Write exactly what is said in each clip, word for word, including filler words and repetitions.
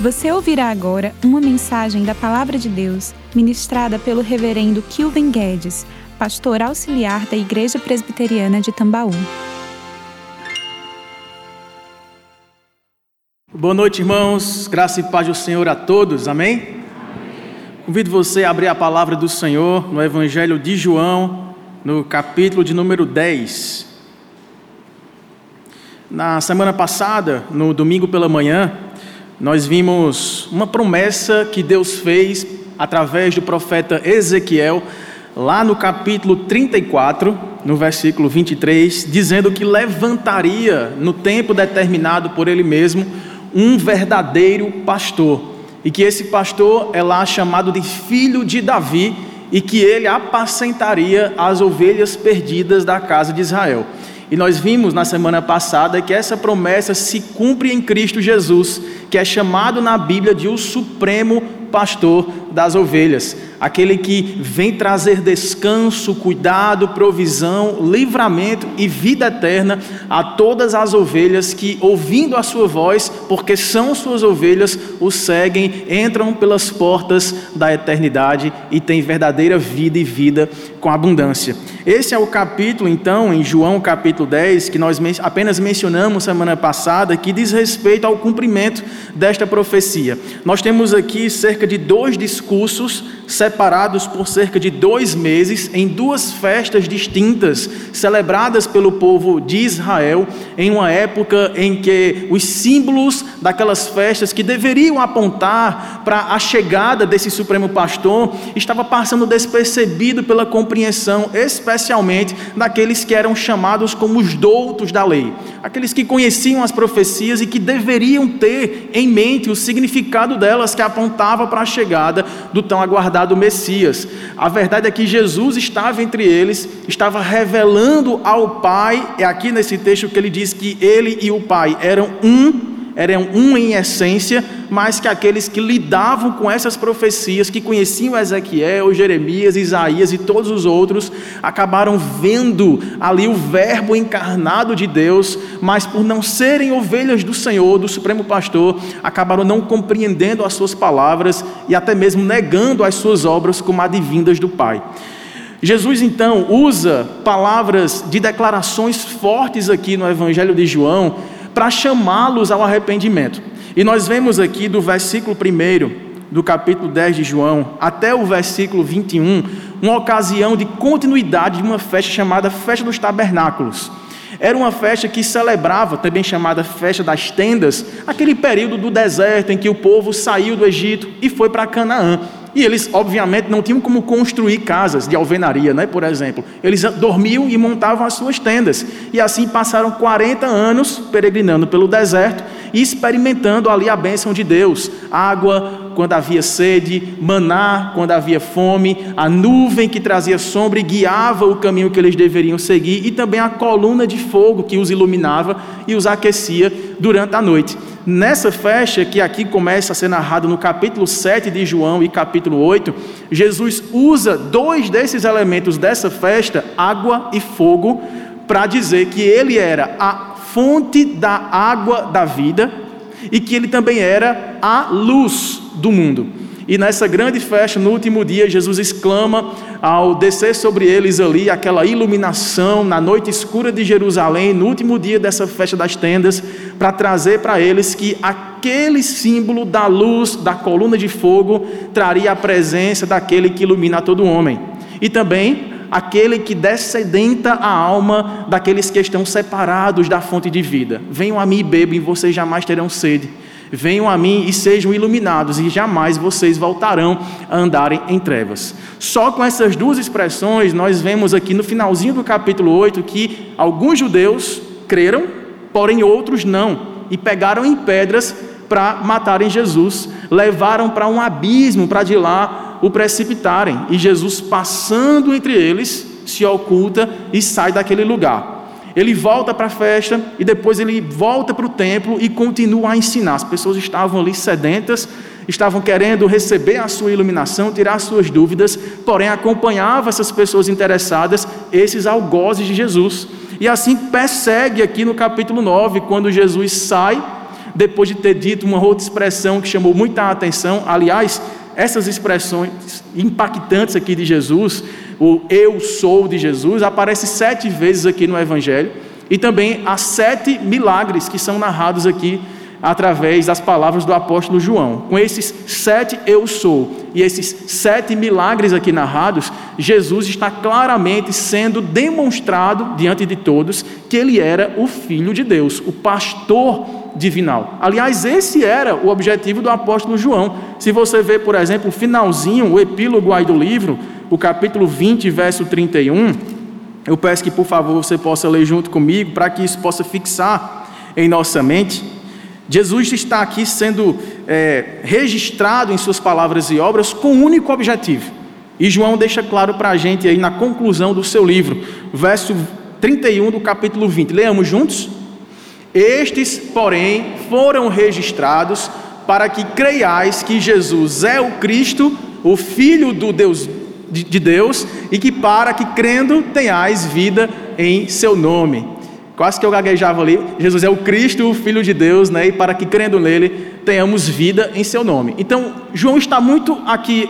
Você ouvirá agora uma mensagem da Palavra de Deus, ministrada pelo reverendo Kelvin Guedes, pastor auxiliar da Igreja Presbiteriana de Tambaú. Boa noite, irmãos. Graça e paz do Senhor a todos. Amém? Amém? Convido você a abrir a palavra do Senhor no Evangelho de João, no capítulo de número dez. Na semana passada, no domingo pela manhã, nós vimos uma promessa que Deus fez através do profeta Ezequiel, lá no capítulo trinta e quatro, no versículo vinte e três, dizendo que levantaria, no tempo determinado por ele mesmo, um verdadeiro pastor, e que esse pastor é lá chamado de filho de Davi, e que ele apacentaria as ovelhas perdidas da casa de Israel. E nós vimos na semana passada que essa promessa se cumpre em Cristo Jesus, que é chamado na Bíblia de o supremo pastor das ovelhas, aquele que vem trazer descanso, cuidado, provisão, livramento e vida eterna a todas as ovelhas que, ouvindo a sua voz, porque são suas ovelhas, o seguem, entram pelas portas da eternidade e têm verdadeira vida e vida com abundância. Esse é o capítulo, então, em João capítulo dez, que nós apenas mencionamos semana passada, que diz respeito ao cumprimento desta profecia. Nós temos aqui cerca de dois discursos separados por cerca de dois meses em duas festas distintas celebradas pelo povo de Israel em uma época em que os símbolos daquelas festas que deveriam apontar para a chegada desse supremo pastor estava passando despercebido pela compreensão especialmente daqueles que eram chamados como os doutos da lei, aqueles que conheciam as profecias e que deveriam ter em mente o significado delas que apontava para a chegada do tão aguardado do Messias. A verdade é que Jesus estava entre eles, estava revelando ao Pai. É aqui nesse texto que ele diz que ele e o Pai eram um, eram um em essência, mas que aqueles que lidavam com essas profecias, que conheciam Ezequiel, Jeremias, Isaías e todos os outros, acabaram vendo ali o verbo encarnado de Deus, mas por não serem ovelhas do Senhor, do Supremo Pastor, acabaram não compreendendo as suas palavras e até mesmo negando as suas obras como advindas do Pai. Jesus, então, usa palavras de declarações fortes aqui no Evangelho de João para chamá-los ao arrependimento. E nós vemos aqui do versículo primeiro do capítulo dez de João até o versículo vinte e um, uma ocasião de continuidade de uma festa chamada Festa dos Tabernáculos. Era uma festa que celebrava, também chamada Festa das Tendas, aquele período do deserto em que o povo saiu do Egito e foi para Canaã. E eles, obviamente, não tinham como construir casas de alvenaria, né, por exemplo. Eles dormiam e montavam as suas tendas. E assim passaram quarenta anos peregrinando pelo deserto e experimentando ali a bênção de Deus. Água quando havia sede, maná quando havia fome, a nuvem que trazia sombra e guiava o caminho que eles deveriam seguir, e também a coluna de fogo que os iluminava e os aquecia durante a noite. Nessa festa, que aqui começa a ser narrada no capítulo sete de João e capítulo oito, Jesus usa dois desses elementos dessa festa, água e fogo, para dizer que ele era a fonte da água da vida e que ele também era a luz do mundo. E nessa grande festa, no último dia, Jesus exclama ao descer sobre eles ali aquela iluminação na noite escura de Jerusalém, no último dia dessa festa das tendas, para trazer para eles que aquele símbolo da luz, da coluna de fogo, traria a presença daquele que ilumina todo homem. E também aquele que descedenta a alma daqueles que estão separados da fonte de vida. Venham a mim e bebam e vocês jamais terão sede. Venham a mim e sejam iluminados, e jamais vocês voltarão a andarem em trevas. Só com essas duas expressões, nós vemos aqui no finalzinho do capítulo oito que alguns judeus creram, porém outros não, e pegaram em pedras para matarem Jesus, levaram para um abismo para de lá o precipitarem, e Jesus, passando entre eles, se oculta e sai daquele lugar. Ele volta para a festa e depois ele volta para o templo e continua a ensinar. As pessoas estavam ali sedentas, estavam querendo receber a sua iluminação, tirar suas dúvidas, porém acompanhava essas pessoas interessadas, esses algozes de Jesus. E assim persegue aqui no capítulo nove, quando Jesus sai depois de ter dito uma outra expressão que chamou muita atenção. Aliás, essas expressões impactantes aqui de Jesus, o eu sou de Jesus, aparece sete vezes aqui no Evangelho, e também há sete milagres que são narrados aqui através das palavras do apóstolo João. Com esses sete eu sou e esses sete milagres aqui narrados, Jesus está claramente sendo demonstrado diante de todos que ele era o Filho de Deus, o pastor divinal. Aliás, esse era o objetivo do apóstolo João. Se você vê, por exemplo, o finalzinho, o epílogo aí do livro, o capítulo vinte, verso trinta e um, eu peço que, por favor, você possa ler junto comigo, para que isso possa fixar em nossa mente. Jesus está aqui sendo é, registrado em suas palavras e obras com um único objetivo. E João deixa claro para a gente aí na conclusão do seu livro, verso trinta e um do capítulo vinte. Leamos juntos? Estes, porém, foram registrados para que creiais que Jesus é o Cristo, o Filho do Deus, de, de Deus, e que para que crendo tenhais vida em seu nome. Quase que eu gaguejava ali. Jesus é o Cristo, o Filho de Deus, né? E para que crendo nele tenhamos vida em seu nome. Então, João está muito aqui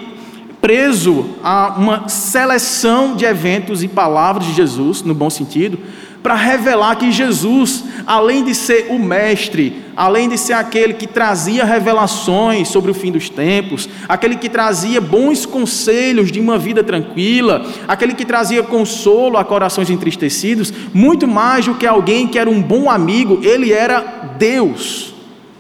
preso a uma seleção de eventos e palavras de Jesus, no bom sentido, para revelar que Jesus, além de ser o mestre, além de ser aquele que trazia revelações sobre o fim dos tempos, aquele que trazia bons conselhos de uma vida tranquila, aquele que trazia consolo a corações entristecidos, muito mais do que alguém que era um bom amigo, ele era Deus,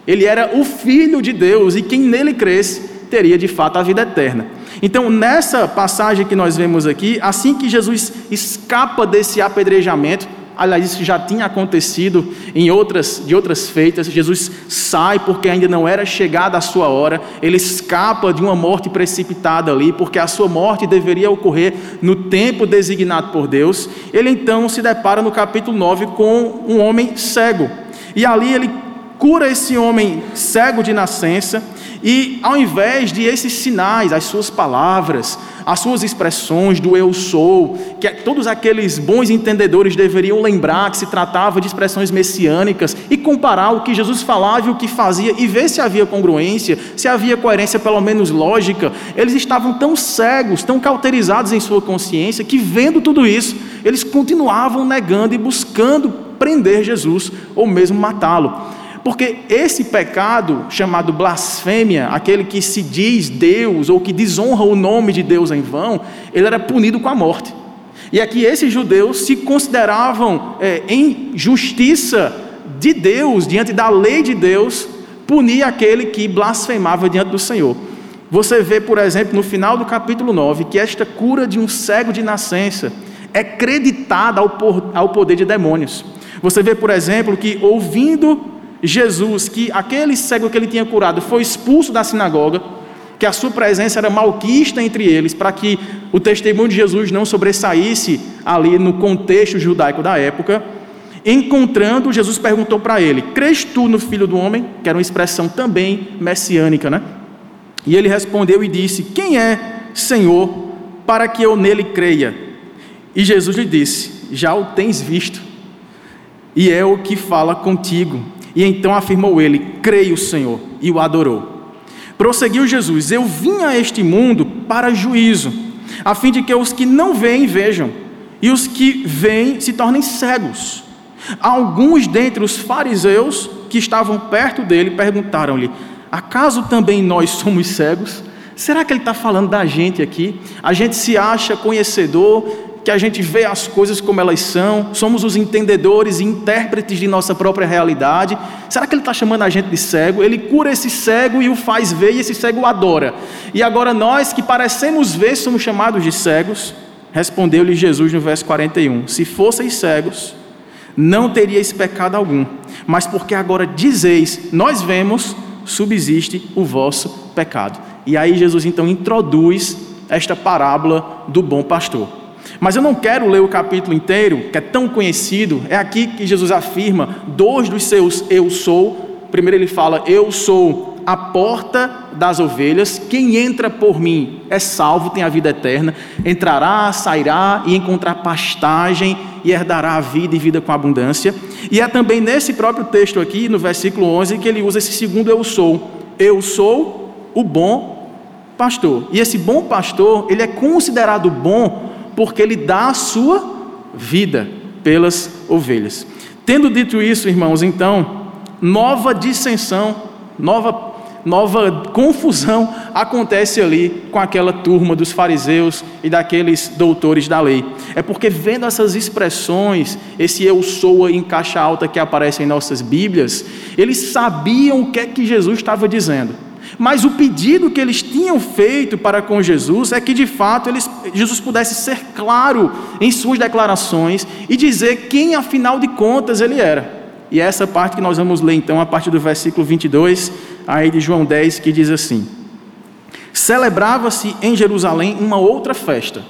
ele era o Filho de Deus, e quem nele cresce teria de fato a vida eterna. Então, nessa passagem que nós vemos aqui, assim que Jesus escapa desse apedrejamento, aliás, isso já tinha acontecido em outras, de outras feitas, Jesus sai porque ainda não era chegada a sua hora, ele escapa de uma morte precipitada ali, porque a sua morte deveria ocorrer no tempo designado por Deus. Ele então se depara no capítulo nove com um homem cego, e ali ele cura esse homem cego de nascença, e ao invés de esses sinais, as suas palavras, as suas expressões do eu sou, que todos aqueles bons entendedores deveriam lembrar que se tratava de expressões messiânicas, e comparar o que Jesus falava e o que fazia, e ver se havia congruência, se havia coerência, pelo menos lógica, eles estavam tão cegos, tão cauterizados em sua consciência, que vendo tudo isso, eles continuavam negando e buscando prender Jesus, ou mesmo matá-lo. Porque esse pecado chamado blasfêmia, aquele que se diz Deus ou que desonra o nome de Deus em vão, ele era punido com a morte. E aqui esses judeus se consideravam é, em justiça de Deus, diante da lei de Deus, punir aquele que blasfemava diante do Senhor. Você vê, por exemplo, no final do capítulo nove, que esta cura de um cego de nascença é creditada ao, ao poder de demônios. Você vê, por exemplo, que ouvindo Jesus, que aquele cego que ele tinha curado foi expulso da sinagoga, que a sua presença era malquista entre eles, para que o testemunho de Jesus não sobressaísse ali no contexto judaico da época. Encontrando, Jesus perguntou para ele: crês tu no Filho do Homem? Que era uma expressão também messiânica, né? E ele respondeu e disse: quem é, Senhor, para que eu nele creia? E Jesus lhe disse: já o tens visto, e é o que fala contigo. E então afirmou ele: creio, Senhor, e o adorou. Prosseguiu Jesus: eu vim a este mundo para juízo, a fim de que os que não veem vejam, e os que veem se tornem cegos. Alguns dentre os fariseus que estavam perto dele perguntaram-lhe: acaso também nós somos cegos? Será que ele está falando da gente aqui? A gente se acha conhecedor, que a gente vê as coisas como elas são, somos os entendedores e intérpretes de nossa própria realidade. Será que ele está chamando a gente de cego? Ele cura esse cego e o faz ver, e esse cego o adora. E agora nós que parecemos ver, somos chamados de cegos? Respondeu-lhe Jesus no verso quarenta e um: se fosseis cegos, não teríeis pecado algum, mas porque agora dizeis, nós vemos, subsiste o vosso pecado. E aí Jesus então introduz esta parábola do bom pastor. Mas eu não quero ler o capítulo inteiro, que é tão conhecido. É aqui que Jesus afirma dois dos seus eu sou. Primeiro ele fala: eu sou a porta das ovelhas, quem entra por mim é salvo, tem a vida eterna, entrará, sairá e encontrará pastagem e herdará a vida e vida com abundância. E é também nesse próprio texto aqui, no versículo onze, que ele usa esse segundo eu sou, eu sou o bom pastor. E esse bom pastor, ele é considerado bom porque ele dá a sua vida pelas ovelhas. Tendo dito isso, irmãos, então, nova dissensão, nova, nova confusão acontece ali com aquela turma dos fariseus e daqueles doutores da lei. É porque vendo essas expressões, esse eu sou em caixa alta que aparece em nossas Bíblias, eles sabiam o que é que Jesus estava dizendo. Mas o pedido que eles tinham feito para com Jesus é que de fato eles, Jesus pudesse ser claro em suas declarações e dizer quem afinal de contas ele era. E é essa parte que nós vamos ler então, a partir do versículo vinte e dois aí de João dez, que diz assim: celebrava-se em Jerusalém uma outra festa,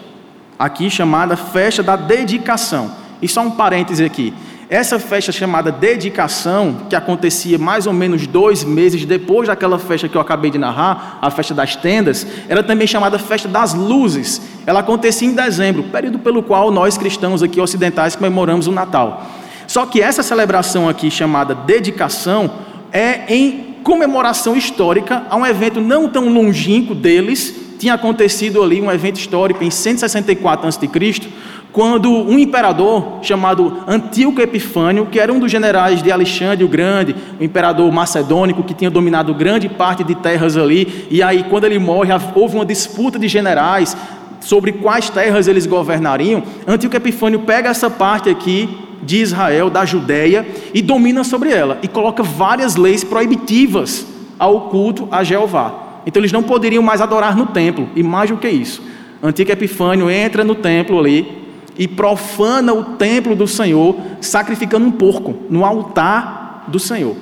aqui chamada festa da dedicação. E só um parêntese aqui, essa festa chamada dedicação, que acontecia mais ou menos dois meses depois daquela festa que eu acabei de narrar, a festa das tendas, era também chamada festa das luzes. Ela acontecia em dezembro, período pelo qual nós cristãos aqui ocidentais comemoramos o Natal. Só que essa celebração aqui chamada dedicação é em comemoração histórica a um evento não tão longínquo deles. Tinha acontecido ali um evento histórico em cento e sessenta e quatro antes de Cristo, quando um imperador chamado Antíoco Epifânio, que era um dos generais de Alexandre o Grande, o imperador macedônico que tinha dominado grande parte de terras ali, e aí quando ele morre houve uma disputa de generais sobre quais terras eles governariam. Antíoco Epifânio pega essa parte aqui de Israel, da Judéia, e domina sobre ela, e coloca várias leis proibitivas ao culto a Jeová. Então eles não poderiam mais adorar no templo, e mais do que isso, Antíoco Epifânio entra no templo ali e profana o templo do Senhor, sacrificando um porco no altar do Senhor.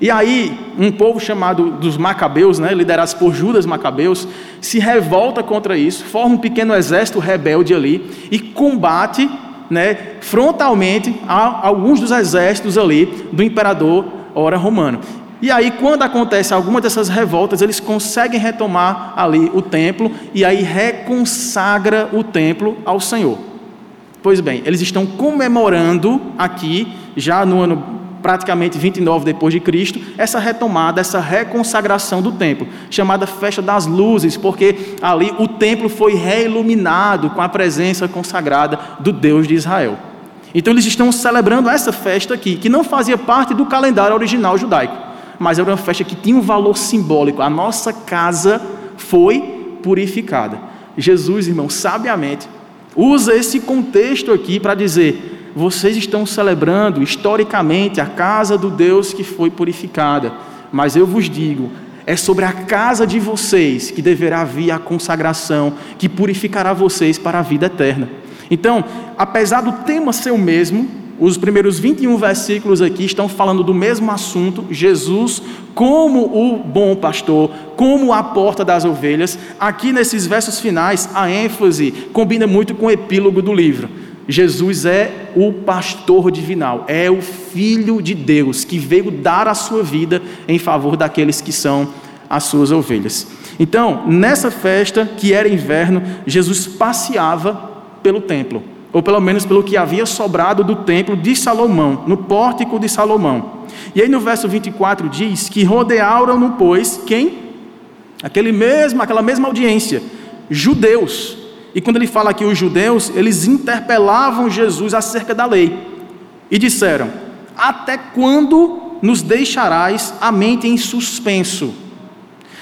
E aí um povo chamado dos Macabeus, né, liderados por Judas Macabeus, se revolta contra isso, forma um pequeno exército rebelde ali e combate, né, frontalmente a alguns dos exércitos ali do imperador ora romano. E aí quando acontece alguma dessas revoltas, eles conseguem retomar ali o templo e aí reconsagra o templo ao Senhor. Pois bem, eles estão comemorando aqui, já no ano praticamente vinte e nove depois de Cristo, essa retomada, essa reconsagração do templo, chamada Festa das Luzes, porque ali o templo foi reiluminado com a presença consagrada do Deus de Israel. Então eles estão celebrando essa festa aqui, que não fazia parte do calendário original judaico, mas era uma festa que tinha um valor simbólico. A nossa casa foi purificada. Jesus, irmão, sabiamente usa esse contexto aqui para dizer: vocês estão celebrando historicamente a casa do Deus que foi purificada, mas eu vos digo, é sobre a casa de vocês que deverá vir a consagração que purificará vocês para a vida eterna. Então, apesar do tema ser o mesmo, os primeiros vinte e um versículos aqui estão falando do mesmo assunto: Jesus como o bom pastor, como a porta das ovelhas. Aqui nesses versos finais, a ênfase combina muito com o epílogo do livro. Jesus é o pastor divinal, é o Filho de Deus que veio dar a sua vida em favor daqueles que são as suas ovelhas. Então, nessa festa que era inverno, Jesus passeava pelo templo, ou pelo menos pelo que havia sobrado do templo de Salomão, no pórtico de Salomão. E aí no verso vinte e quatro diz que rodearam-no, pois, quem? Aquele mesmo, aquela mesma audiência, judeus. E quando ele fala aqui os judeus, eles interpelavam Jesus acerca da lei, e disseram: até quando nos deixarás a mente em suspenso?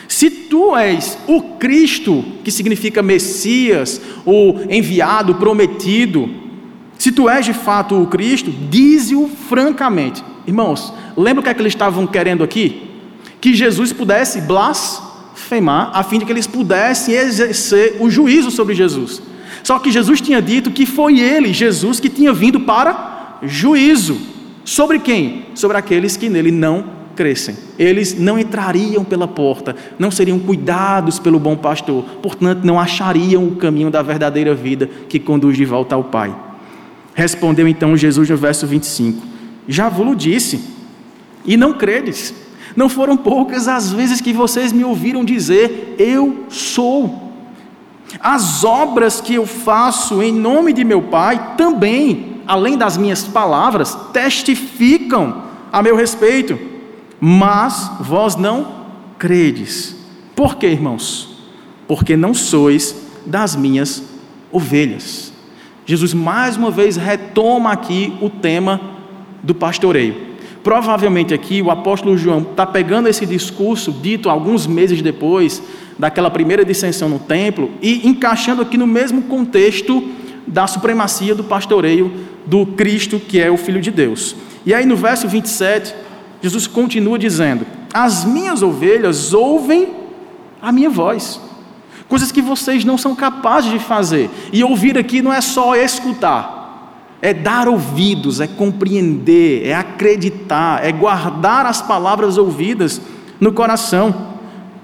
Se tu és o Cristo, que significa Messias, o enviado, prometido, se tu és de fato o Cristo, dize-o francamente. Irmãos, lembra o que é que eles estavam querendo aqui? Que Jesus pudesse blasfemar, a fim de que eles pudessem exercer o juízo sobre Jesus. Só que Jesus tinha dito que foi ele, Jesus, que tinha vindo para juízo. Sobre quem? Sobre aqueles que nele não crescem. Eles não entrariam pela porta, não seriam cuidados pelo bom pastor, portanto não achariam o caminho da verdadeira vida que conduz de volta ao Pai. Respondeu então Jesus no verso vinte e cinco: já vos disse, e não credes. Não foram poucas as vezes que vocês me ouviram dizer, eu sou. As obras que eu faço em nome de meu Pai também, além das minhas palavras, testificam a meu respeito, mas vós não credes. Por quê, irmãos? Porque não sois das minhas ovelhas. Jesus mais uma vez retoma aqui o tema do pastoreio. Provavelmente aqui o apóstolo João está pegando esse discurso dito alguns meses depois daquela primeira dissensão no templo e encaixando aqui no mesmo contexto da supremacia do pastoreio do Cristo, que é o Filho de Deus. E aí no verso vinte e sete, Jesus continua dizendo: as minhas ovelhas ouvem a minha voz. Coisas que vocês não são capazes de fazer. E ouvir aqui não é só escutar, é dar ouvidos, é compreender, é acreditar, é guardar as palavras ouvidas no coração.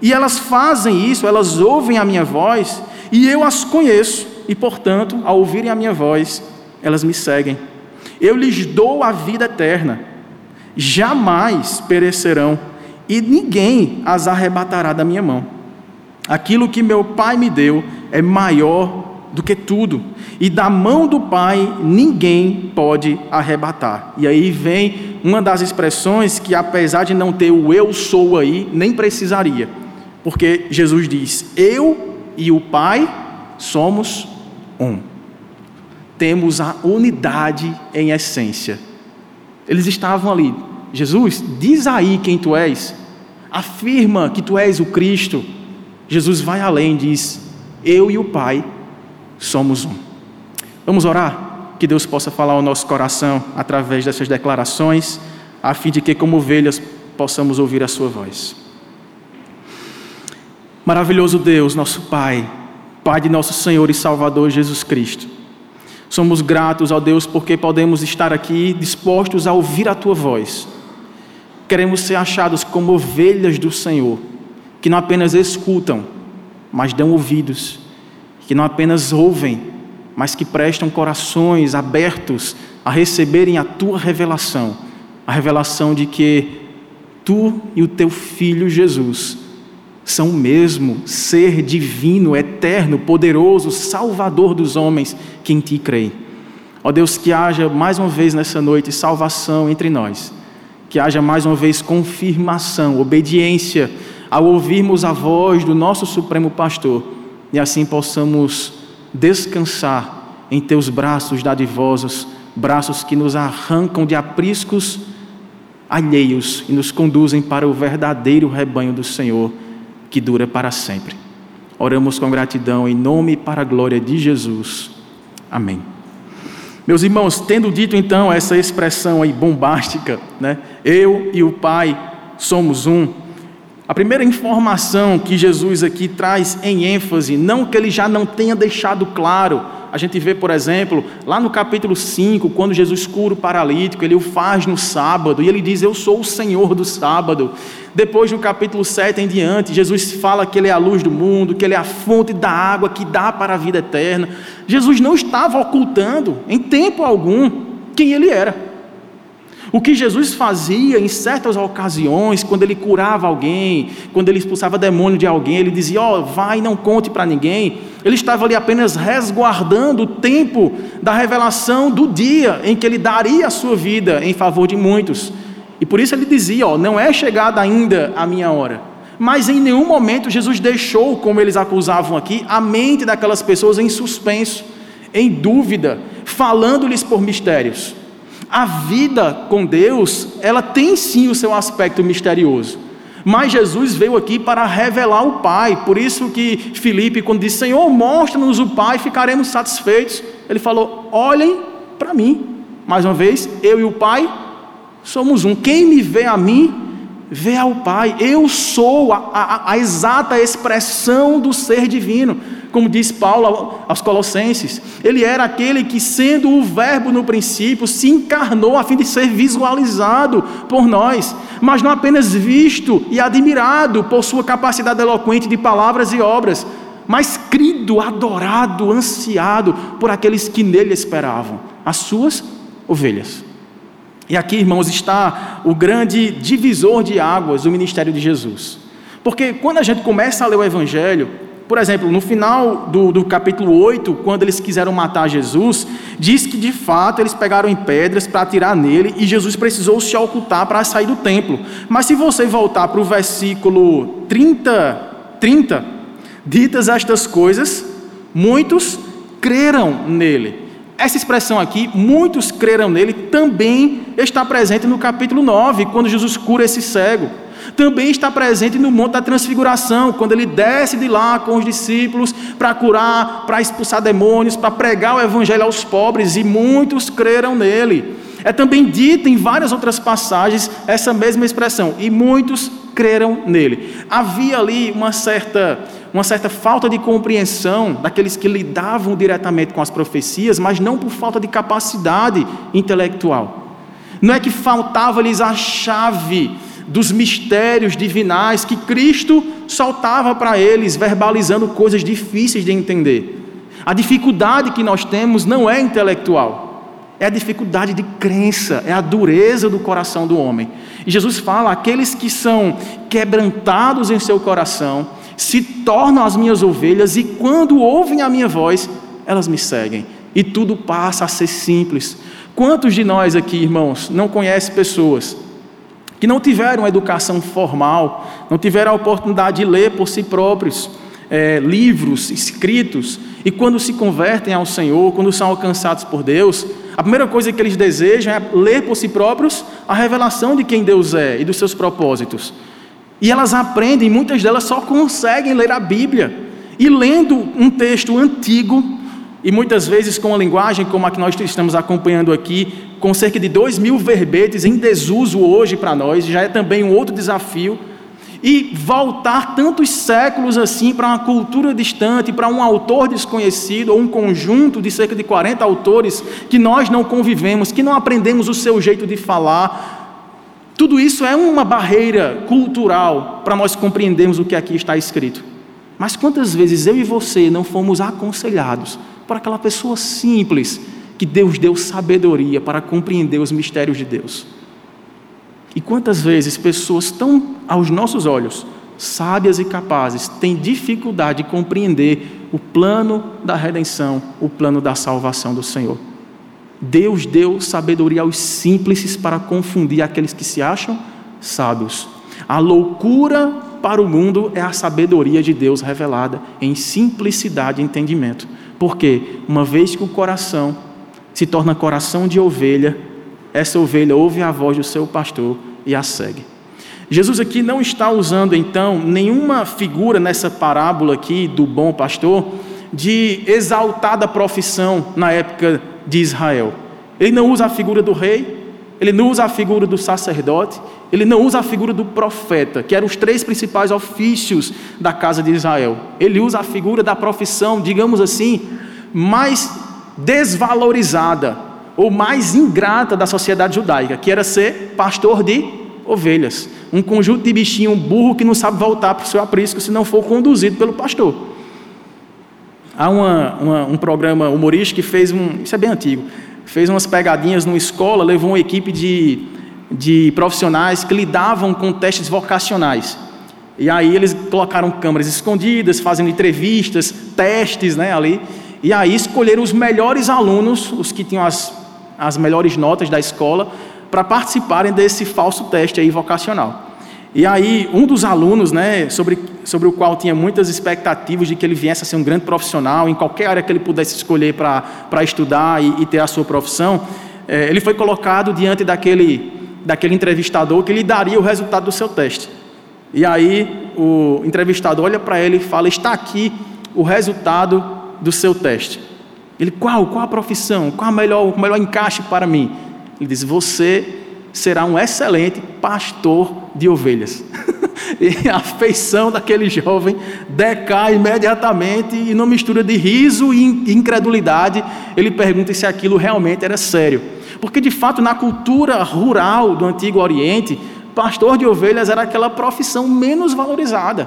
E elas fazem isso, elas ouvem a minha voz, e eu as conheço, e portanto, ao ouvirem a minha voz, elas me seguem. Eu lhes dou a vida eterna, jamais perecerão, e ninguém as arrebatará da minha mão. Aquilo que meu Pai me deu é maior do que tudo, e da mão do Pai ninguém pode arrebatar. E aí vem uma das expressões que, apesar de não ter o eu sou aí, nem precisaria, porque Jesus diz: eu e o Pai somos um. Temos a unidade em essência. Eles estavam ali: Jesus, diz aí quem tu és, afirma que tu és o Cristo. Jesus vai além, diz: eu e o Pai somos um. Vamos orar, que Deus possa falar ao nosso coração através dessas declarações, a fim de que, como ovelhas, possamos ouvir a sua voz. Maravilhoso Deus, nosso Pai, Pai de nosso Senhor e Salvador Jesus Cristo, somos gratos ao Deus porque podemos estar aqui dispostos a ouvir a tua voz. Queremos ser achados como ovelhas do Senhor, que não apenas escutam, mas dão ouvidos, que não apenas ouvem, mas que prestam corações abertos a receberem a tua revelação, a revelação de que tu e o teu Filho Jesus são o mesmo ser divino, eterno, poderoso, salvador dos homens que em ti creem. Ó Deus, que haja mais uma vez nessa noite salvação entre nós, que haja mais uma vez confirmação, obediência, ao ouvirmos a voz do nosso Supremo Pastor, e assim possamos descansar em teus braços dadivosos, braços que nos arrancam de apriscos alheios e nos conduzem para o verdadeiro rebanho do Senhor, que dura para sempre. Oramos com gratidão em nome e para a glória de Jesus. Amém. Meus irmãos, tendo dito então essa expressão aí bombástica, né? Eu e o Pai somos um. A primeira informação que Jesus aqui traz em ênfase, não que ele já não tenha deixado claro, a gente vê, por exemplo, lá no capítulo cinco, quando Jesus cura o paralítico, ele o faz no sábado, e ele diz: eu sou o Senhor do sábado. Depois, no capítulo sete em diante, Jesus fala que ele é a luz do mundo, que ele é a fonte da água que dá para a vida eterna. Jesus não estava ocultando, em tempo algum, quem ele era. O que Jesus fazia em certas ocasiões, quando ele curava alguém, quando ele expulsava demônio de alguém, ele dizia: ó, vai, não conte para ninguém. Ele estava ali apenas resguardando o tempo da revelação do dia em que ele daria a sua vida em favor de muitos. E por isso ele dizia: ó, não é chegada ainda a minha hora. Mas em nenhum momento Jesus deixou, como eles acusavam aqui, a mente daquelas pessoas em suspenso, em dúvida, falando-lhes por mistérios. A vida com Deus, ela tem sim o seu aspecto misterioso, mas Jesus veio aqui para revelar o Pai. Por isso que Filipe, quando disse: Senhor, mostra-nos o Pai, ficaremos satisfeitos, ele falou: olhem para mim. Mais uma vez, eu e o Pai somos um. Quem me vê a mim, vê ao Pai. Eu sou a, a, a exata expressão do ser divino. Como diz Paulo aos Colossenses, ele era aquele que, sendo o verbo no princípio, se encarnou a fim de ser visualizado por nós, mas não apenas visto e admirado por sua capacidade eloquente de palavras e obras, mas crido, adorado, ansiado por aqueles que nele esperavam, as suas ovelhas. E aqui, irmãos, está o grande divisor de águas do ministério de Jesus. Porque quando a gente começa a ler o Evangelho, por exemplo, no final do, do capítulo oito, quando eles quiseram matar Jesus, diz que de fato eles pegaram em pedras para atirar nele e Jesus precisou se ocultar para sair do templo. Mas se você voltar para o versículo trinta, trinta, ditas estas coisas, muitos creram nele. Essa expressão aqui, muitos creram nele, também está presente no capítulo nove, quando Jesus cura esse cego. Também está presente no Monte da Transfiguração, quando ele desce de lá com os discípulos para curar, para expulsar demônios, para pregar o evangelho aos pobres, e muitos creram nele. É também dita em várias outras passagens essa mesma expressão, e muitos creram nele. Havia ali uma certa, uma certa falta de compreensão daqueles que lidavam diretamente com as profecias, mas não por falta de capacidade intelectual. Não é que faltava-lhes a chave dos mistérios divinais que Cristo soltava para eles, verbalizando coisas difíceis de entender. A dificuldade que nós temos não é intelectual, é a dificuldade de crença, é a dureza do coração do homem. E Jesus fala: aqueles que são quebrantados em seu coração se tornam as minhas ovelhas, e quando ouvem a minha voz, elas me seguem. E tudo passa a ser simples. Quantos de nós aqui, irmãos, não conhece pessoas que não tiveram uma educação formal, não tiveram a oportunidade de ler por si próprios é, livros escritos, e quando se convertem ao Senhor, quando são alcançados por Deus, a primeira coisa que eles desejam é ler por si próprios a revelação de quem Deus é e dos seus propósitos. E elas aprendem, muitas delas só conseguem ler a Bíblia, e lendo um texto antigo, e muitas vezes com uma linguagem como a que nós estamos acompanhando aqui, com cerca de dois mil verbetes em desuso hoje para nós, já é também um outro desafio. E voltar tantos séculos assim para uma cultura distante, para um autor desconhecido, ou um conjunto de cerca de quarenta autores que nós não convivemos, que não aprendemos o seu jeito de falar, tudo isso é uma barreira cultural para nós compreendermos o que aqui está escrito. Mas quantas vezes eu e você não fomos aconselhados para aquela pessoa simples que Deus deu sabedoria para compreender os mistérios de Deus? E quantas vezes pessoas tão, aos nossos olhos, sábias e capazes, têm dificuldade de compreender o plano da redenção, o plano da salvação do Senhor? Deus deu sabedoria aos simples para confundir aqueles que se acham sábios. A loucura para o mundo é a sabedoria de Deus revelada em simplicidade e entendimento. Porque, uma vez que o coração se torna coração de ovelha, essa ovelha ouve a voz do seu pastor e a segue. Jesus aqui não está usando, então, nenhuma figura nessa parábola aqui do bom pastor de exaltada profissão na época de Israel. Ele não usa a figura do rei, ele não usa a figura do sacerdote, ele não usa a figura do profeta, que eram os três principais ofícios da casa de Israel. Ele usa a figura da profissão, digamos assim, mais desvalorizada ou mais ingrata da sociedade judaica, que era ser pastor de ovelhas, um conjunto de bichinho, um burro que não sabe voltar para o seu aprisco se não for conduzido pelo pastor. Há uma, uma, um programa humorístico que fez um, isso é bem antigo, fez umas pegadinhas numa escola, levou uma equipe de, de profissionais que lidavam com testes vocacionais. E aí eles colocaram câmeras escondidas, fazendo entrevistas, testes, né, ali. E aí escolheram os melhores alunos, os que tinham as, as melhores notas da escola, para participarem desse falso teste aí vocacional. E aí um dos alunos, né, sobre, sobre o qual tinha muitas expectativas de que ele viesse a ser um grande profissional, em qualquer área que ele pudesse escolher para estudar e, e ter a sua profissão, é, ele foi colocado diante daquele, daquele entrevistador que lhe daria o resultado do seu teste. E aí o entrevistador olha para ele e fala: está aqui o resultado do seu teste. Ele: qual? Qual a profissão? Qual a melhor, o melhor encaixe para mim? Ele diz: você será um excelente pastor de ovelhas. E a afeição daquele jovem decai imediatamente, e numa mistura de riso e incredulidade, ele pergunta se aquilo realmente era sério. Porque, de fato, na cultura rural do Antigo Oriente, pastor de ovelhas era aquela profissão menos valorizada.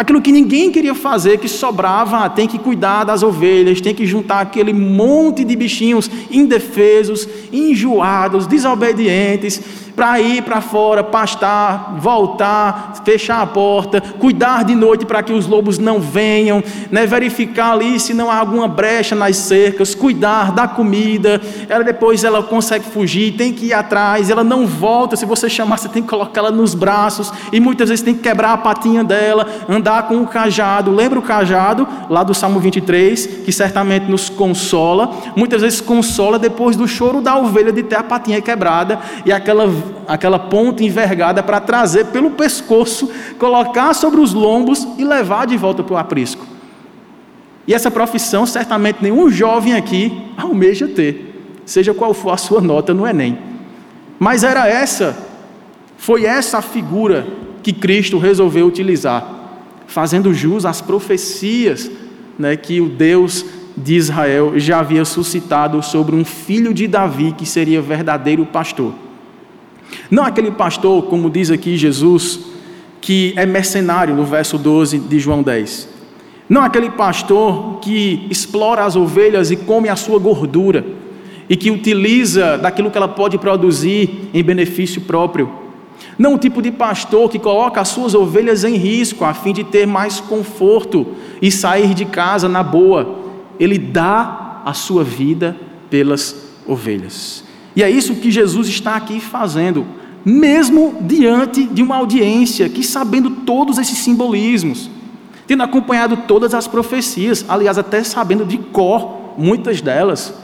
Aquilo que ninguém queria fazer, que sobrava, tem que cuidar das ovelhas, tem que juntar aquele monte de bichinhos indefesos, enjoados, desobedientes, para ir para fora, pastar, voltar, fechar a porta, cuidar de noite para que os lobos não venham, né, verificar ali se não há alguma brecha nas cercas, cuidar da comida, ela depois ela consegue fugir, tem que ir atrás, ela não volta, se você chamar você tem que colocar ela nos braços, e muitas vezes tem que quebrar a patinha dela, andar com o cajado, lembra o cajado, lá do Salmo vinte e três, que certamente nos consola, muitas vezes consola depois do choro da ovelha de ter a patinha quebrada, e aquela aquela ponta envergada para trazer pelo pescoço, colocar sobre os lombos e levar de volta para o aprisco. E essa profissão certamente nenhum jovem aqui almeja ter, seja qual for a sua nota no Enem. Mas era essa, foi essa a figura que Cristo resolveu utilizar, fazendo jus às profecias, né, que o Deus de Israel já havia suscitado sobre um filho de Davi que seria verdadeiro pastor. Não aquele pastor, como diz aqui Jesus, que é mercenário no verso doze de João dez. Não aquele pastor que explora as ovelhas e come a sua gordura e que utiliza daquilo que ela pode produzir em benefício próprio. Não o tipo de pastor que coloca as suas ovelhas em risco a fim de ter mais conforto e sair de casa na boa. Ele dá a sua vida pelas ovelhas. E é isso que Jesus está aqui fazendo, mesmo diante de uma audiência que, sabendo todos esses simbolismos, tendo acompanhado todas as profecias, aliás, até sabendo de cor muitas delas,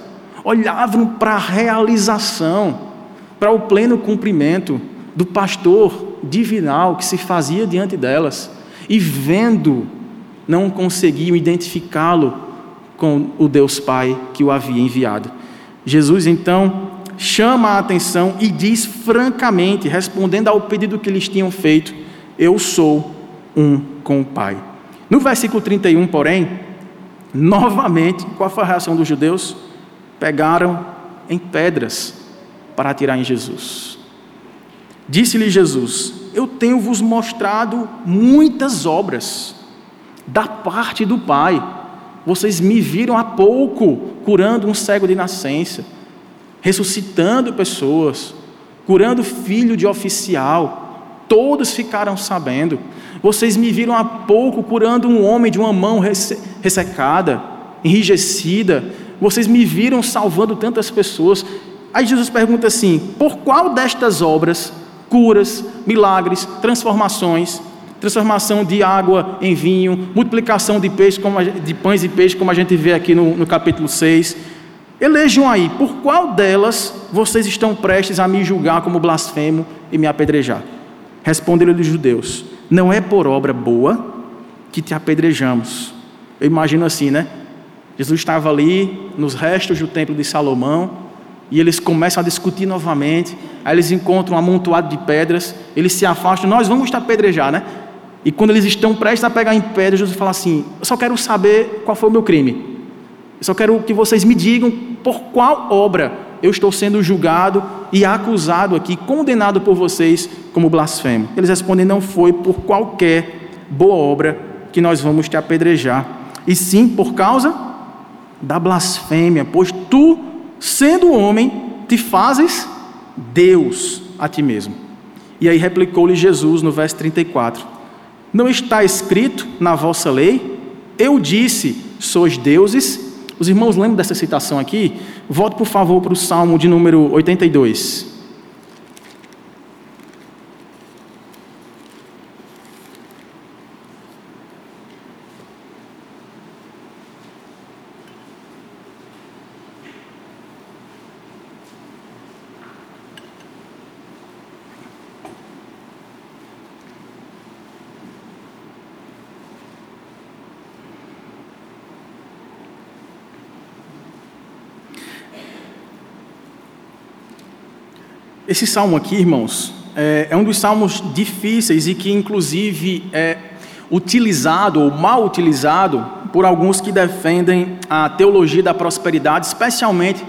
olhavam para a realização, para o pleno cumprimento do pastor divinal que se fazia diante delas, e vendo, não conseguiam identificá-lo com o Deus Pai que o havia enviado. Jesus, então, chama a atenção e diz francamente, respondendo ao pedido que eles tinham feito: eu sou um com o Pai. No versículo trinta e um, porém, novamente, qual foi a reação dos judeus? Pegaram em pedras para atirar em Jesus. Disse-lhe Jesus: eu tenho vos mostrado muitas obras da parte do Pai. Vocês me viram há pouco curando um cego de nascença, ressuscitando pessoas, curando filho de oficial, todos ficaram sabendo. Vocês me viram há pouco curando um homem de uma mão ressecada, enrijecida. Vocês me viram salvando tantas pessoas. Aí Jesus pergunta assim: por qual destas obras, curas, milagres, transformações, transformação de água em vinho, multiplicação de, peixe, de pães e peixes, como a gente vê aqui no, no capítulo seis... elejam aí, por qual delas vocês estão prestes a me julgar como blasfemo e me apedrejar? Responderam-lhe os judeus: não é por obra boa que te apedrejamos. Eu imagino assim, né? Jesus estava ali nos restos do templo de Salomão e eles começam a discutir novamente. Aí eles encontram um amontoado de pedras, eles se afastam: nós vamos te apedrejar, né? E quando eles estão prestes a pegar em pedra, Jesus fala assim: eu só quero saber qual foi o meu crime. Eu só quero que vocês me digam por qual obra eu estou sendo julgado e acusado aqui, condenado por vocês como blasfemo. Eles respondem: não foi por qualquer boa obra que nós vamos te apedrejar, e sim por causa da blasfêmia, pois tu, sendo homem, te fazes Deus a ti mesmo. E aí replicou-lhe Jesus no verso trinta e quatro: não está escrito na vossa lei, eu disse, sois deuses? Os irmãos lembram dessa citação aqui? Volte, por favor, para o Salmo de número oitenta e dois. Esse salmo aqui, irmãos, é, é um dos salmos difíceis e que, inclusive, é utilizado ou mal utilizado por alguns que defendem a teologia da prosperidade, especialmente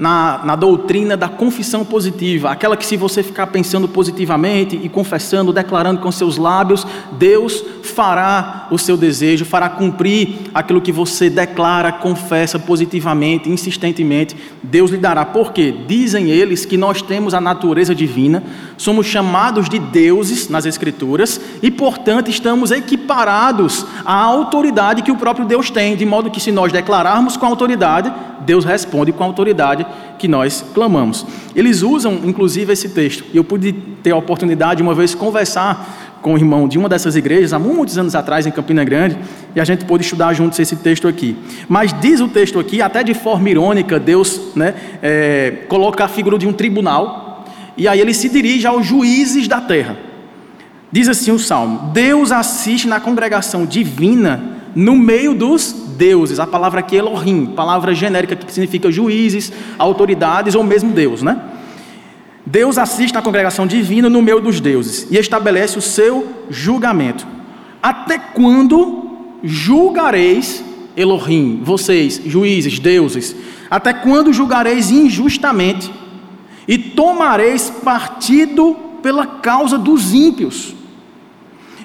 na, na doutrina da confissão positiva, aquela que se você ficar pensando positivamente e confessando, declarando com seus lábios, Deus fará o seu desejo, fará cumprir aquilo que você declara, confessa positivamente, insistentemente, Deus lhe dará. Por quê? Dizem eles que nós temos a natureza divina, somos chamados de deuses nas Escrituras e, portanto, estamos equiparados à autoridade que o próprio Deus tem, de modo que se nós declararmos com autoridade, Deus responde com a autoridade que nós clamamos. Eles usam, inclusive, esse texto. Eu pude ter a oportunidade, uma vez, conversar com o irmão de uma dessas igrejas, há muitos anos atrás, em Campina Grande, e a gente pôde estudar juntos esse texto aqui. Mas diz o texto aqui, até de forma irônica, Deus, né, é, coloca a figura de um tribunal, e aí ele se dirige aos juízes da terra. Diz assim o Salmo: Deus assiste na congregação divina, no meio dos deuses. A palavra aqui é Elohim, palavra genérica que significa juízes, autoridades ou mesmo Deus, né? Deus assiste na congregação divina no meio dos deuses e estabelece o seu julgamento. Até quando julgareis, Elohim, vocês, juízes, deuses? Até quando julgareis injustamente e tomareis partido pela causa dos ímpios?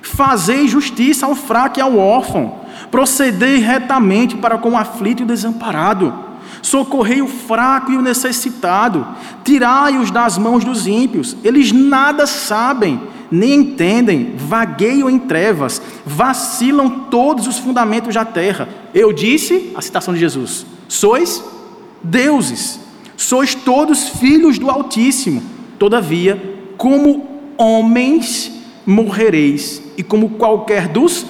Fazei justiça ao fraco e ao órfão. Procedei retamente para com o aflito e o desamparado. Socorrei o fraco e o necessitado. Tirai-os das mãos dos ímpios. Eles nada sabem, nem entendem. Vagueiam em trevas. Vacilam todos os fundamentos da terra. Eu disse, a citação de Jesus: sois deuses. Sois todos filhos do Altíssimo. Todavia, como homens morrereis, e como qualquer dos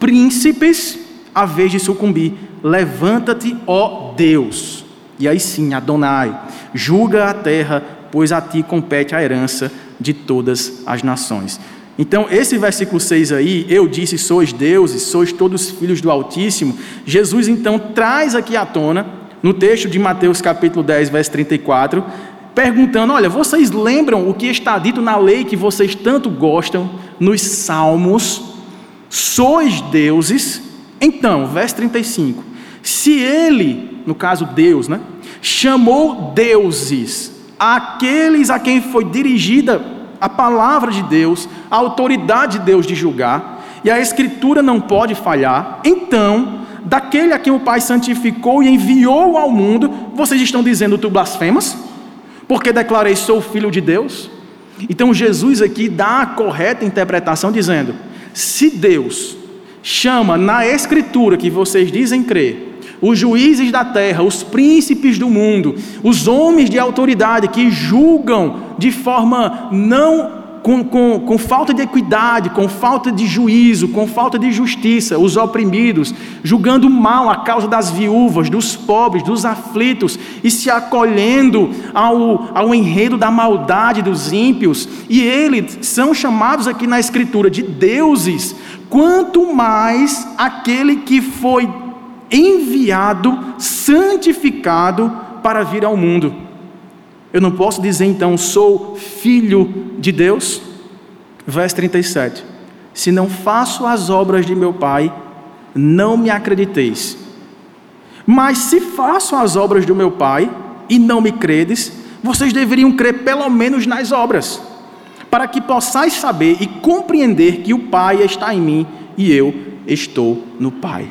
príncipes, a vez de sucumbir. Levanta-te, ó Deus, e aí sim, Adonai, julga a terra, pois a ti compete a herança de todas as nações. Então, esse versículo seis aí, eu disse, sois deuses, sois todos filhos do Altíssimo. Jesus então traz aqui à tona, no texto de Mateus capítulo dez, verso trinta e quatro, perguntando: olha, vocês lembram o que está dito na lei que vocês tanto gostam, nos Salmos? Sois deuses. Então, verso trinta e cinco, se ele, no caso Deus, né, chamou deuses aqueles a quem foi dirigida a palavra de Deus, a autoridade de Deus de julgar, e a Escritura não pode falhar, então, daquele a quem o Pai santificou e enviou ao mundo, vocês estão dizendo: tu blasfemas? Porque declarei, sou filho de Deus? Então Jesus aqui dá a correta interpretação dizendo: se Deus chama na Escritura que vocês dizem crer os juízes da terra, os príncipes do mundo, os homens de autoridade que julgam de forma não com, com, com falta de equidade, com falta de juízo, com falta de justiça, os oprimidos, julgando mal a causa das viúvas, dos pobres, dos aflitos, e se acolhendo ao, ao enredo da maldade dos ímpios, e eles são chamados aqui na Escritura de deuses, quanto mais aquele que foi enviado, santificado para vir ao mundo. Eu não posso dizer então, sou filho de Deus? Verso trinta e sete, se não faço as obras de meu Pai, não me acrediteis. Mas se faço as obras do meu Pai e não me credes, vocês deveriam crer pelo menos nas obras, para que possais saber e compreender que o Pai está em mim e eu estou no Pai.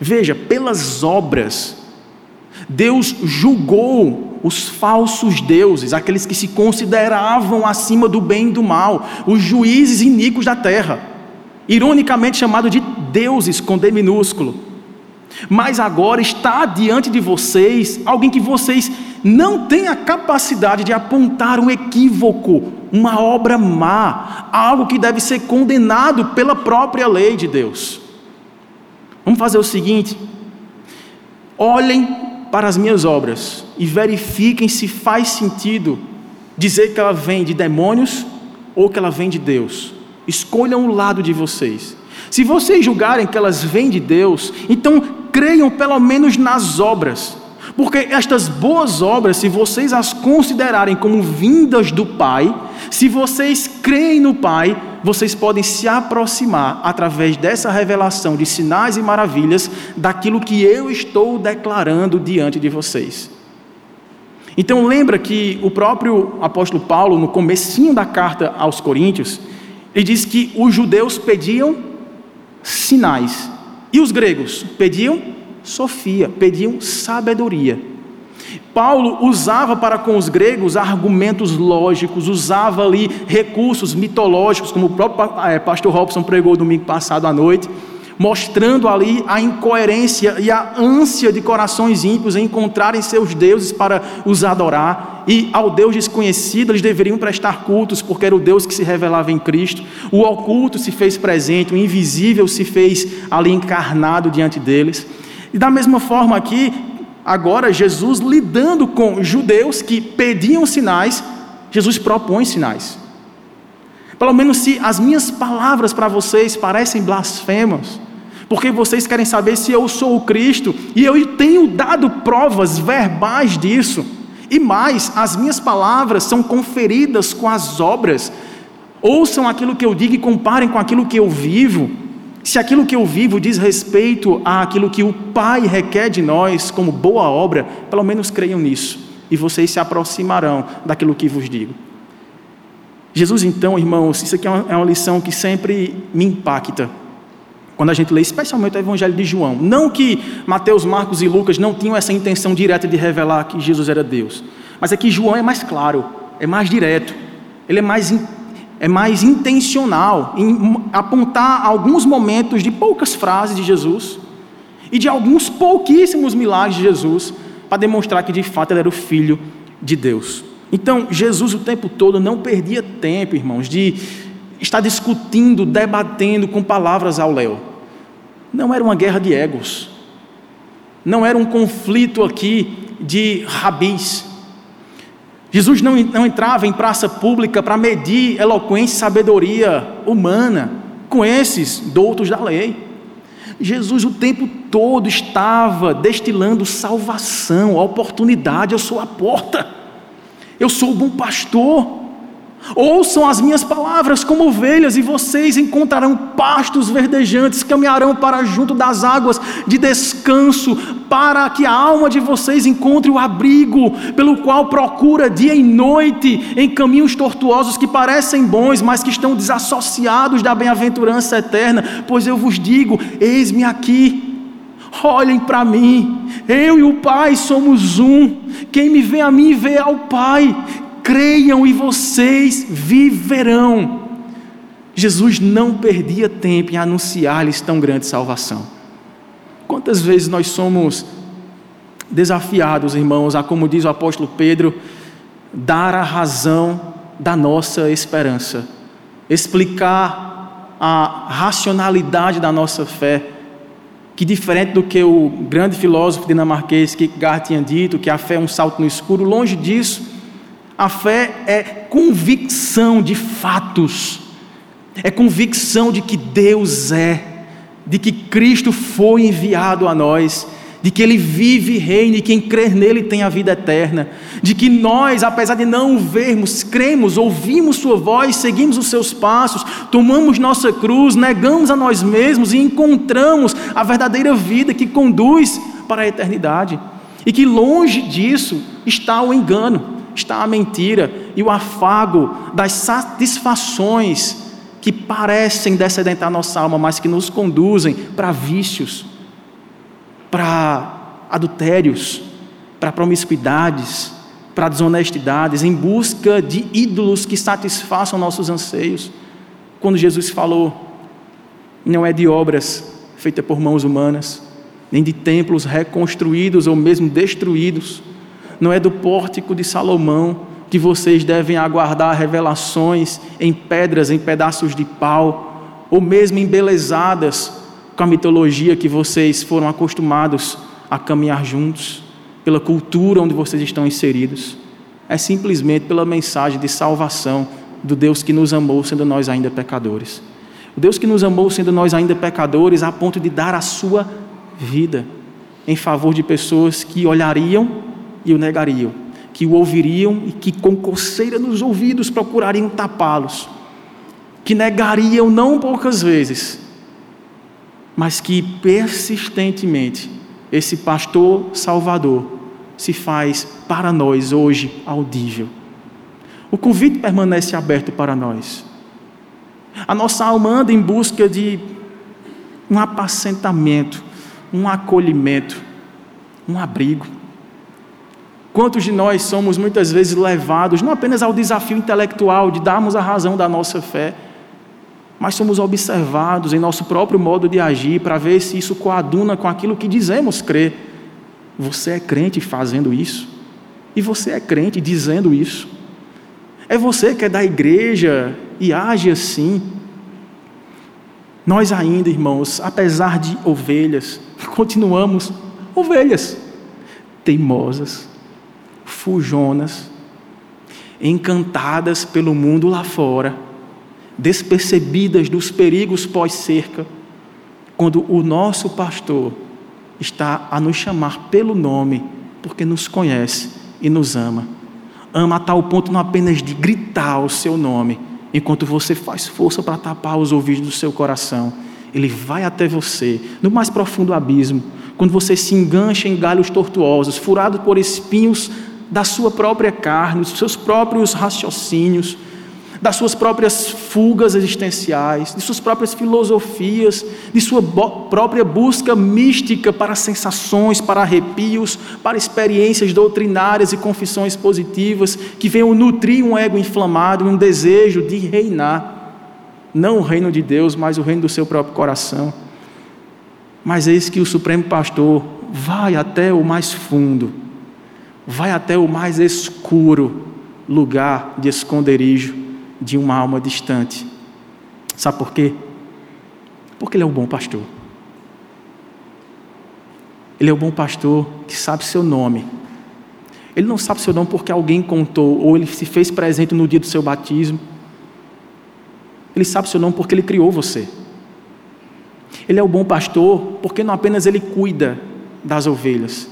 Veja, pelas obras, Deus julgou os falsos deuses, aqueles que se consideravam acima do bem e do mal, os juízes iníquos da terra, ironicamente chamados de deuses com D minúsculo. Mas agora está diante de vocês alguém que vocês não têm a capacidade de apontar um equívoco, uma obra má, algo que deve ser condenado pela própria lei de Deus. Vamos fazer o seguinte: olhem para as minhas obras e verifiquem se faz sentido dizer que ela vem de demônios ou que ela vem de Deus. Escolham o lado de vocês. Se vocês julgarem que elas vêm de Deus, então creiam pelo menos nas obras, porque estas boas obras, se vocês as considerarem como vindas do Pai, se vocês creem no Pai, vocês podem se aproximar, através dessa revelação de sinais e maravilhas, daquilo que eu estou declarando diante de vocês. Então lembra que o próprio apóstolo Paulo, no comecinho da carta aos Coríntios, ele diz que os judeus pediam sinais e os gregos pediam sofia, pediam sabedoria. Paulo usava para com os gregos argumentos lógicos, usava ali recursos mitológicos, como o próprio pastor Robson pregou domingo passado à noite, mostrando ali a incoerência e a ânsia de corações ímpios em encontrarem seus deuses para os adorar, e ao Deus desconhecido eles deveriam prestar cultos, porque era o Deus que se revelava em Cristo. O oculto se fez presente, o invisível se fez ali encarnado diante deles. E da mesma forma aqui, agora Jesus lidando com judeus que pediam sinais, Jesus propõe sinais. Pelo menos se as minhas palavras para vocês parecem blasfemas, porque vocês querem saber se eu sou o Cristo, e eu tenho dado provas verbais disso, e mais, as minhas palavras são conferidas com as obras. Ouçam aquilo que eu digo e comparem com aquilo que eu vivo. Se aquilo que eu vivo diz respeito àquilo que o Pai requer de nós como boa obra, pelo menos creiam nisso, e vocês se aproximarão daquilo que vos digo. Jesus, então, irmãos, isso aqui é uma, é uma lição que sempre me impacta quando a gente lê, especialmente o Evangelho de João. Não que Mateus, Marcos e Lucas não tinham essa intenção direta de revelar que Jesus era Deus, mas é que João é mais claro, é mais direto, ele é mais in, é mais intencional em apontar alguns momentos de poucas frases de Jesus e de alguns pouquíssimos milagres de Jesus para demonstrar que de fato ele era o Filho de Deus. Então, Jesus o tempo todo não perdia tempo, irmãos, de estar discutindo, debatendo com palavras ao léu. Não era uma guerra de egos. Não era um conflito aqui de rabis. Jesus não, não entrava em praça pública para medir eloquência e sabedoria humana com esses doutos da lei. Jesus o tempo todo estava destilando salvação, oportunidade. Eu sou a porta. Eu sou o bom pastor. Ouçam as minhas palavras como ovelhas, e vocês encontrarão pastos verdejantes, caminharão para junto das águas de descanso, para que a alma de vocês encontre o abrigo pelo qual procura dia e noite, em caminhos tortuosos que parecem bons, mas que estão desassociados da bem-aventurança eterna. Pois eu vos digo, eis-me aqui. Olhem para mim, eu e o Pai somos um. Quem me vê a mim vê ao Pai. Creiam e vocês viverão. Jesus não perdia tempo em anunciar-lhes tão grande salvação. Quantas vezes nós somos desafiados, irmãos, a, como diz o apóstolo Pedro, dar a razão da nossa esperança, explicar a racionalidade da nossa fé, que diferente do que o grande filósofo dinamarquês Kierkegaard tinha dito, que a fé é um salto no escuro, longe disso. A fé é convicção de fatos, é convicção de que Deus é, de que Cristo foi enviado a nós, de que Ele vive e reina, e quem crer nele tem a vida eterna, de que nós, apesar de não o vermos, cremos, ouvimos sua voz, seguimos os seus passos, tomamos nossa cruz, negamos a nós mesmos e encontramos a verdadeira vida que conduz para a eternidade, e que longe disso está o engano, está a mentira e o afago das satisfações que parecem dessedentar nossa alma, mas que nos conduzem para vícios, para adultérios, para promiscuidades, para desonestidades, em busca de ídolos que satisfaçam nossos anseios. Quando Jesus falou, não é de obras feitas por mãos humanas, nem de templos reconstruídos ou mesmo destruídos, não é do pórtico de Salomão que vocês devem aguardar revelações em pedras, em pedaços de pau, ou mesmo embelezadas com a mitologia que vocês foram acostumados a caminhar juntos, pela cultura onde vocês estão inseridos. É simplesmente pela mensagem de salvação do Deus que nos amou sendo nós ainda pecadores. O Deus que nos amou sendo nós ainda pecadores a ponto de dar a sua vida em favor de pessoas que olhariam e o negariam, que o ouviriam e que com coceira nos ouvidos procurariam tapá-los, que negariam não poucas vezes, mas que persistentemente esse pastor salvador se faz para nós hoje audível. O convite permanece aberto para nós. A nossa alma anda em busca de um apacentamento, um acolhimento, um abrigo. Quantos de nós somos muitas vezes levados, não apenas ao desafio intelectual de darmos a razão da nossa fé, mas somos observados em nosso próprio modo de agir para ver se isso coaduna com aquilo que dizemos crer. Você é crente fazendo isso? E você é crente dizendo isso? É você que é da igreja e age assim? Nós ainda, irmãos, apesar de ovelhas, continuamos ovelhas teimosas, fujonas, encantadas pelo mundo lá fora, despercebidas dos perigos pós-cerca, quando o nosso pastor está a nos chamar pelo nome, porque nos conhece e nos ama. Ama a tal ponto não apenas de gritar o seu nome, enquanto você faz força para tapar os ouvidos do seu coração. Ele vai até você, no mais profundo abismo, quando você se engancha em galhos tortuosos, furado por espinhos da sua própria carne, dos seus próprios raciocínios, das suas próprias fugas existenciais, de suas próprias filosofias, de sua bo- própria busca mística para sensações, para arrepios, para experiências doutrinárias e confissões positivas que venham nutrir um ego inflamado, um desejo de reinar, não o reino de Deus, mas o reino do seu próprio coração. Mas eis que o Supremo Pastor vai até o mais fundo, vai até o mais escuro lugar de esconderijo de uma alma distante. Sabe por quê? Porque Ele é o bom pastor. Ele é o bom pastor que sabe seu nome. Ele não sabe seu nome porque alguém contou, ou ele se fez presente no dia do seu batismo. Ele sabe seu nome porque Ele criou você. Ele é o bom pastor porque não apenas Ele cuida das ovelhas.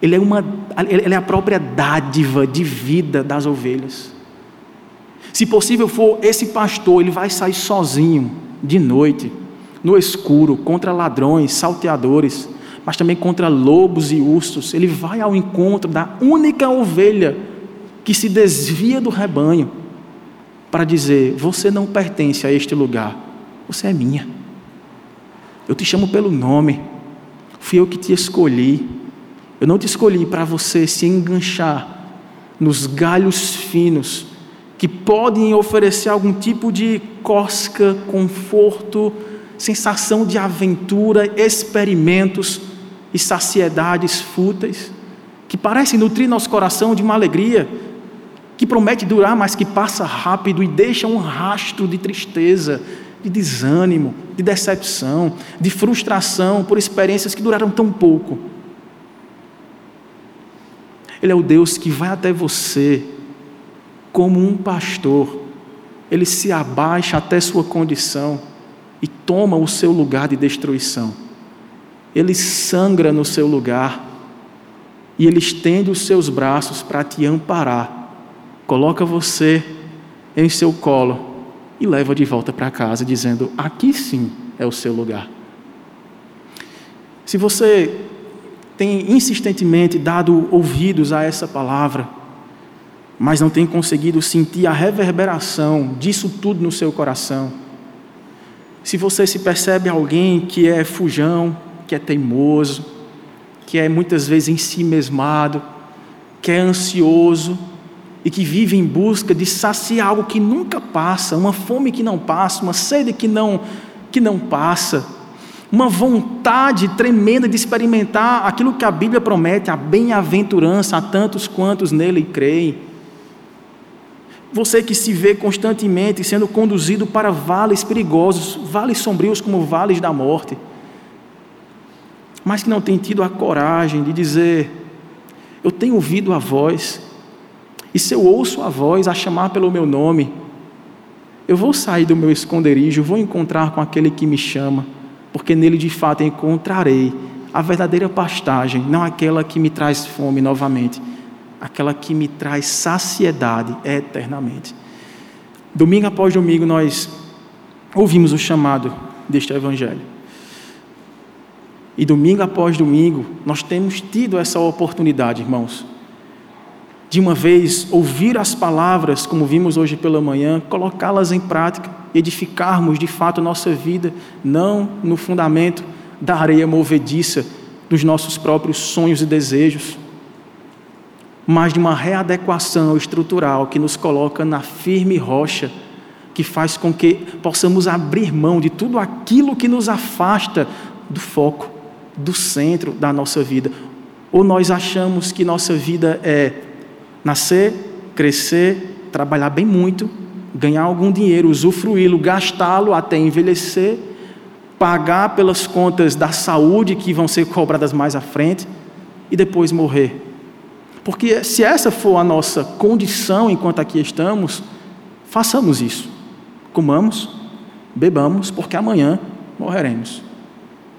Ele é, uma, ele é a própria dádiva de vida das ovelhas. Se possível for, esse pastor, ele vai sair sozinho, de noite, no escuro, contra ladrões, salteadores, mas também contra lobos e ursos. Ele vai ao encontro da única ovelha que se desvia do rebanho para dizer: você não pertence a este lugar, você é minha. Eu te chamo pelo nome, fui eu que te escolhi. Eu não te escolhi para você se enganchar nos galhos finos que podem oferecer algum tipo de cosca, conforto, sensação de aventura, experimentos e saciedades fúteis, que parecem nutrir nosso coração de uma alegria, que promete durar, mas que passa rápido e deixa um rastro de tristeza, de desânimo, de decepção, de frustração por experiências que duraram tão pouco. Ele é o Deus que vai até você como um pastor. Ele se abaixa até sua condição e toma o seu lugar de destruição. Ele sangra no seu lugar e Ele estende os seus braços para te amparar. Coloca você em seu colo e leva de volta para casa, dizendo: aqui sim é o seu lugar. Se você tem insistentemente dado ouvidos a essa palavra, mas não tem conseguido sentir a reverberação disso tudo no seu coração, se você se percebe alguém que é fujão, que é teimoso, que é muitas vezes em si mesmado, que é ansioso e que vive em busca de saciar algo que nunca passa, uma fome que não passa, uma sede que não, que não passa, uma vontade tremenda de experimentar aquilo que a Bíblia promete, a bem-aventurança a tantos quantos nele creem. Você que se vê constantemente sendo conduzido para vales perigosos, vales sombrios como vales da morte, mas que não tem tido a coragem de dizer: eu tenho ouvido a voz, e se eu ouço a voz a chamar pelo meu nome, eu vou sair do meu esconderijo, vou encontrar com aquele que me chama, porque nele de fato encontrarei a verdadeira pastagem, não aquela que me traz fome novamente, aquela que me traz saciedade eternamente. Domingo após domingo nós ouvimos o chamado deste evangelho. E domingo após domingo, nós temos tido essa oportunidade, irmãos, de uma vez ouvir as palavras, como vimos hoje pela manhã, colocá-las em prática, edificarmos de fato nossa vida, não no fundamento da areia movediça dos nossos próprios sonhos e desejos, mas de uma readequação estrutural que nos coloca na firme rocha, que faz com que possamos abrir mão de tudo aquilo que nos afasta do foco, do centro da nossa vida. Ou nós achamos que nossa vida é nascer, crescer, trabalhar bem muito, ganhar algum dinheiro, usufruí-lo, gastá-lo até envelhecer, pagar pelas contas da saúde que vão ser cobradas mais à frente e depois morrer. Porque se essa for a nossa condição enquanto aqui estamos, façamos isso. Comamos, bebamos, porque amanhã morreremos.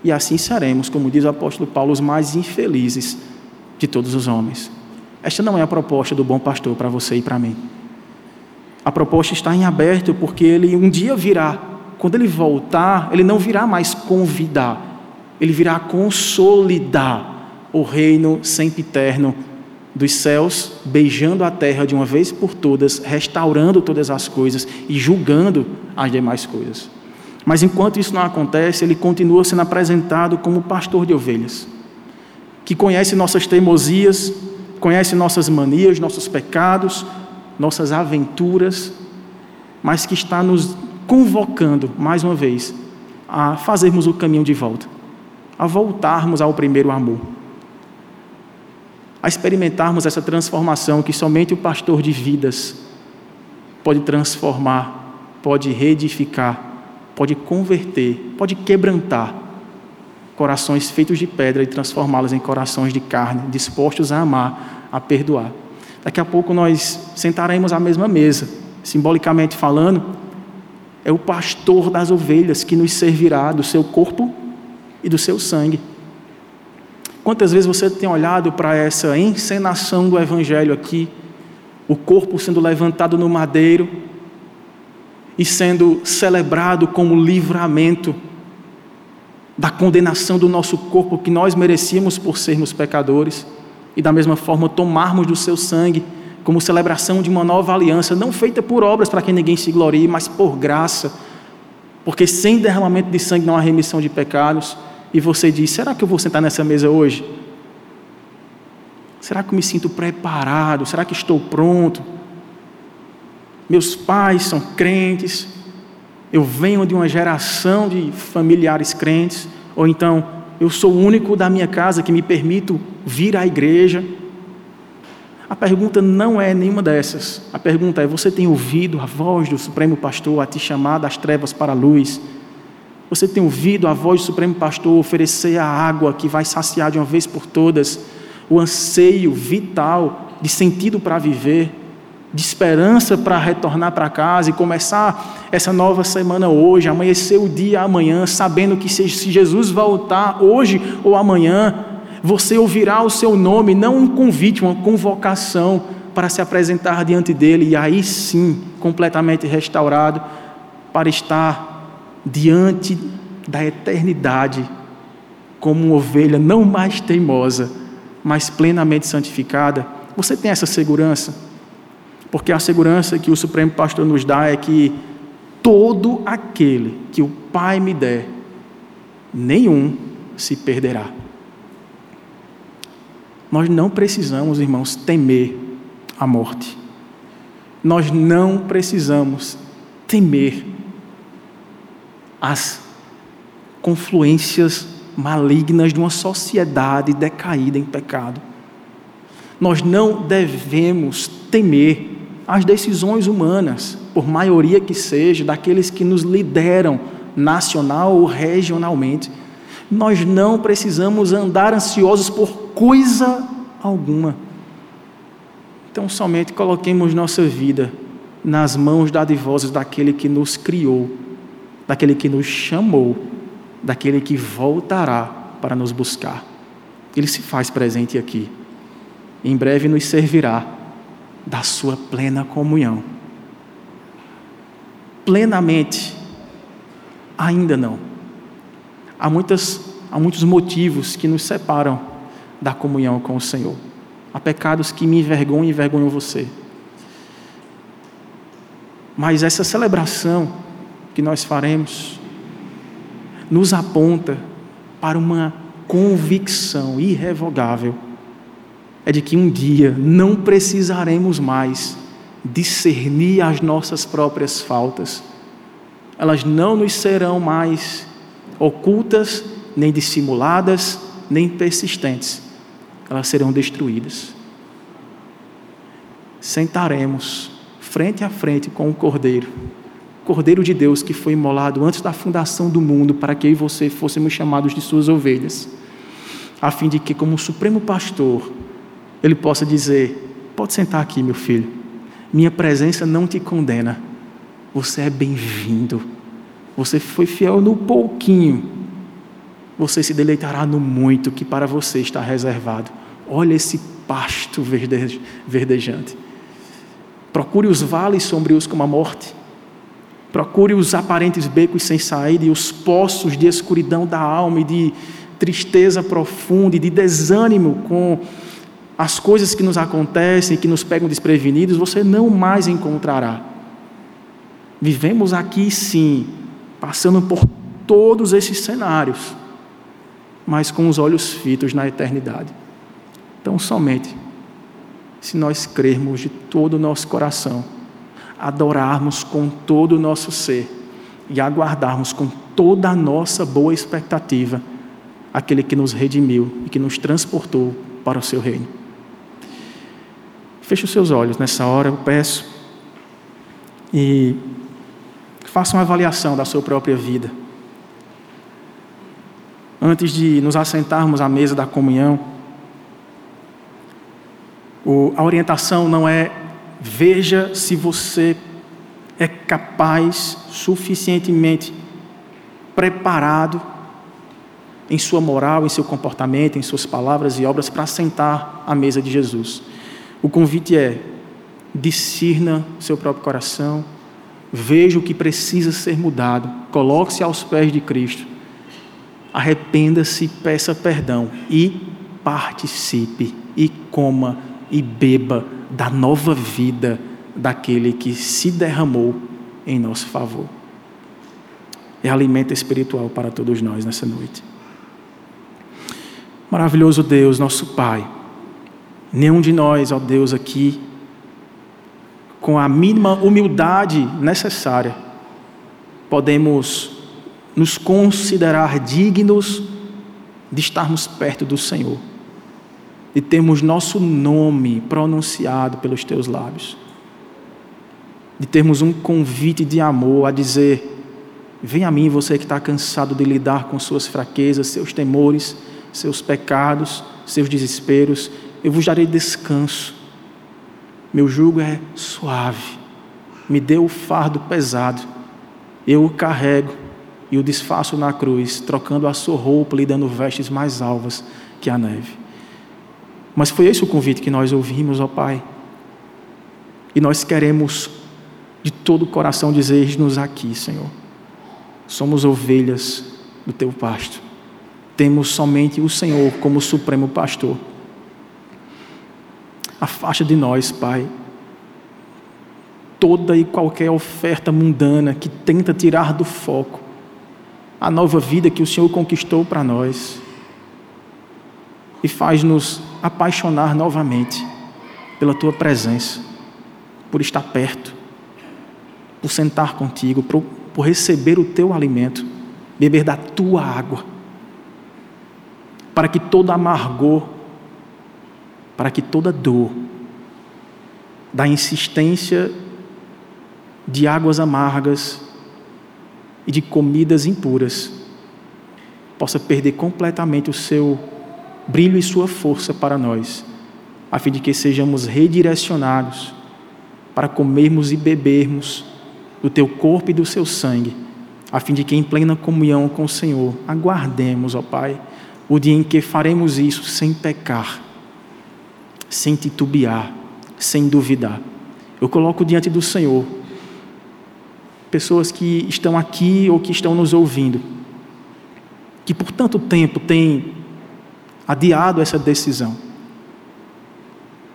E assim seremos, como diz o apóstolo Paulo, os mais infelizes de todos os homens. Esta não é a proposta do bom pastor para você e para mim. A proposta está em aberto, porque ele um dia virá. Quando ele voltar, ele não virá mais convidar, ele virá consolidar o reino sempiterno dos céus, beijando a terra de uma vez por todas, restaurando todas as coisas e julgando as demais coisas. Mas enquanto isso não acontece, ele continua sendo apresentado como pastor de ovelhas, que conhece nossas teimosias, conhece nossas manias, nossos pecados, nossas aventuras, mas que está nos convocando, mais uma vez, a fazermos o caminho de volta, a voltarmos ao primeiro amor, a experimentarmos essa transformação que somente o pastor de vidas pode transformar, pode reedificar, pode converter, pode quebrantar corações feitos de pedra e transformá-los em corações de carne, dispostos a amar, a perdoar. Daqui a pouco nós sentaremos à mesma mesa. Simbolicamente falando, é o pastor das ovelhas que nos servirá do seu corpo e do seu sangue. Quantas vezes você tem olhado para essa encenação do Evangelho aqui, o corpo sendo levantado no madeiro, e sendo celebrado como livramento da condenação do nosso corpo que nós merecíamos por sermos pecadores, e da mesma forma tomarmos do seu sangue como celebração de uma nova aliança, não feita por obras para que ninguém se glorie, mas por graça, porque sem derramamento de sangue não há remissão de pecados. E você diz: será que eu vou sentar nessa mesa hoje? Será que eu me sinto preparado? Será que estou pronto? Meus pais são crentes, eu venho de uma geração de familiares crentes, ou então eu sou o único da minha casa que me permito vir à igreja. A pergunta não é nenhuma dessas. A pergunta é: você tem ouvido a voz do Supremo Pastor a te chamar das trevas para a luz? Você tem ouvido a voz do Supremo Pastor oferecer a água que vai saciar de uma vez por todas o anseio vital de sentido para viver, de esperança para retornar para casa e começar essa nova semana hoje, amanhecer o dia amanhã, sabendo que se Jesus voltar hoje ou amanhã, você ouvirá o seu nome, não um convite, uma convocação para se apresentar diante dele, e aí sim, completamente restaurado, para estar diante da eternidade, como uma ovelha não mais teimosa, mas plenamente santificada. Você tem essa segurança? Porque a segurança que o Supremo Pastor nos dá é que todo aquele que o Pai me der, nenhum se perderá. Nós não precisamos, irmãos, temer a morte. Nós não precisamos temer as confluências malignas de uma sociedade decaída em pecado. Nós não devemos temer as decisões humanas, por maioria que seja, daqueles que nos lideram nacional ou regionalmente. Nós não precisamos andar ansiosos por coisa alguma. Então somente coloquemos nossa vida nas mãos dadivosas daquele que nos criou, daquele que nos chamou, daquele que voltará para nos buscar. Ele se faz presente aqui, em breve nos servirá da sua plena comunhão. Plenamente, ainda não. Há muitas há muitos motivos que nos separam da comunhão com o Senhor. Há pecados que me envergonham e envergonham você. Mas essa celebração que nós faremos nos aponta para uma convicção irrevogável. É de que um dia não precisaremos mais discernir as nossas próprias faltas. Elas não nos serão mais ocultas, nem dissimuladas, nem persistentes. Elas serão destruídas. Sentaremos frente a frente com o Cordeiro, o Cordeiro de Deus que foi imolado antes da fundação do mundo para que eu e você fôssemos chamados de suas ovelhas, a fim de que, como supremo pastor, ele possa dizer: pode sentar aqui, meu filho, minha presença não te condena, você é bem-vindo, você foi fiel no pouquinho, você se deleitará no muito que para você está reservado. Olha esse pasto verde, verdejante. Procure os vales sombrios como a morte. Procure os aparentes becos sem saída e os poços de escuridão da alma e de tristeza profunda e de desânimo com as coisas que nos acontecem, que nos pegam desprevenidos, você não mais encontrará. Vivemos aqui, sim, passando por todos esses cenários, mas com os olhos fitos na eternidade. Então, somente se nós crermos de todo o nosso coração, adorarmos com todo o nosso ser e aguardarmos com toda a nossa boa expectativa aquele que nos redimiu e que nos transportou para o seu reino. Feche os seus olhos nessa hora, eu peço, e faça uma avaliação da sua própria vida. Antes de nos assentarmos à mesa da comunhão, O, a orientação não é veja se você é capaz, suficientemente preparado em sua moral, em seu comportamento, em suas palavras e obras para sentar à mesa de Jesus. O convite é: discirna o seu próprio coração, veja o que precisa ser mudado, coloque-se aos pés de Cristo, arrependa-se, peça perdão e participe e coma e beba da nova vida daquele que se derramou em nosso favor. É alimento espiritual para todos nós nessa noite. Maravilhoso Deus, nosso Pai, nenhum de nós, ó Deus, aqui, com a mínima humildade necessária, podemos nos considerar dignos de estarmos perto do Senhor, de termos nosso nome pronunciado pelos teus lábios, de termos um convite de amor a dizer: vem a mim você que está cansado de lidar com suas fraquezas, seus temores, seus pecados, seus desesperos, eu vos darei descanso, meu jugo é suave, me dê o fardo pesado, eu o carrego e o desfaço na cruz, trocando a sua roupa, lhe dando vestes mais alvas que a neve. Mas foi esse o convite que nós ouvimos, ó Pai. E nós queremos de todo o coração dizer: eis-nos aqui, Senhor. Somos ovelhas do Teu pasto. Temos somente o Senhor como supremo pastor. Afasta de nós, Pai, toda e qualquer oferta mundana que tenta tirar do foco a nova vida que o Senhor conquistou para nós. E faz-nos apaixonar novamente pela Tua presença, por estar perto, por sentar contigo, por, por receber o Teu alimento, beber da Tua água, para que todo amargor, para que toda dor da insistência de águas amargas e de comidas impuras possa perder completamente o seu brilho e sua força para nós, a fim de que sejamos redirecionados para comermos e bebermos do Teu corpo e do Seu sangue, a fim de que em plena comunhão com o Senhor aguardemos, ó Pai, o dia em que faremos isso sem pecar, sem titubear, sem duvidar. Eu coloco diante do Senhor pessoas que estão aqui ou que estão nos ouvindo que por tanto tempo tem adiado essa decisão,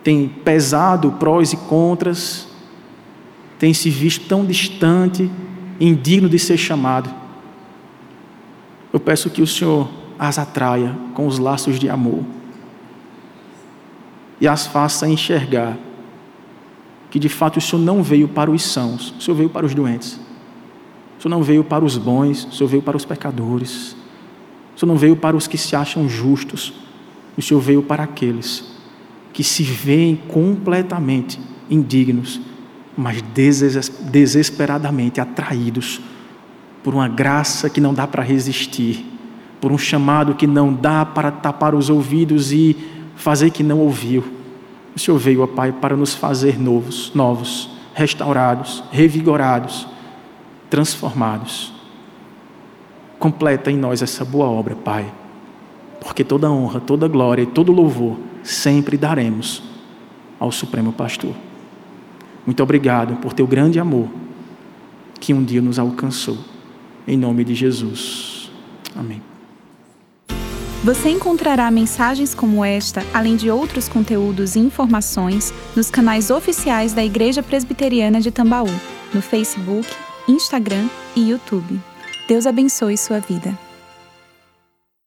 tem pesado prós e contras, tem se visto tão distante, indigno de ser chamado. Eu peço que o Senhor as atraia com os laços de amor e as faça enxergar que de fato o Senhor não veio para os sãos, o Senhor veio para os doentes, o Senhor não veio para os bons, o Senhor veio para os pecadores, o Senhor não veio para os que se acham justos, o Senhor veio para aqueles que se veem completamente indignos, mas desesperadamente atraídos por uma graça que não dá para resistir, por um chamado que não dá para tapar os ouvidos e fazer que não ouviu. O Senhor veio, ó Pai, para nos fazer novos, novos, restaurados, revigorados, transformados. Completa em nós essa boa obra, Pai, porque toda honra, toda glória e todo louvor sempre daremos ao Supremo Pastor. Muito obrigado por teu grande amor que um dia nos alcançou. Em nome de Jesus. Amém. Você encontrará mensagens como esta, além de outros conteúdos e informações, nos canais oficiais da Igreja Presbiteriana de Tambaú, no Facebook, Instagram e YouTube. Deus abençoe sua vida.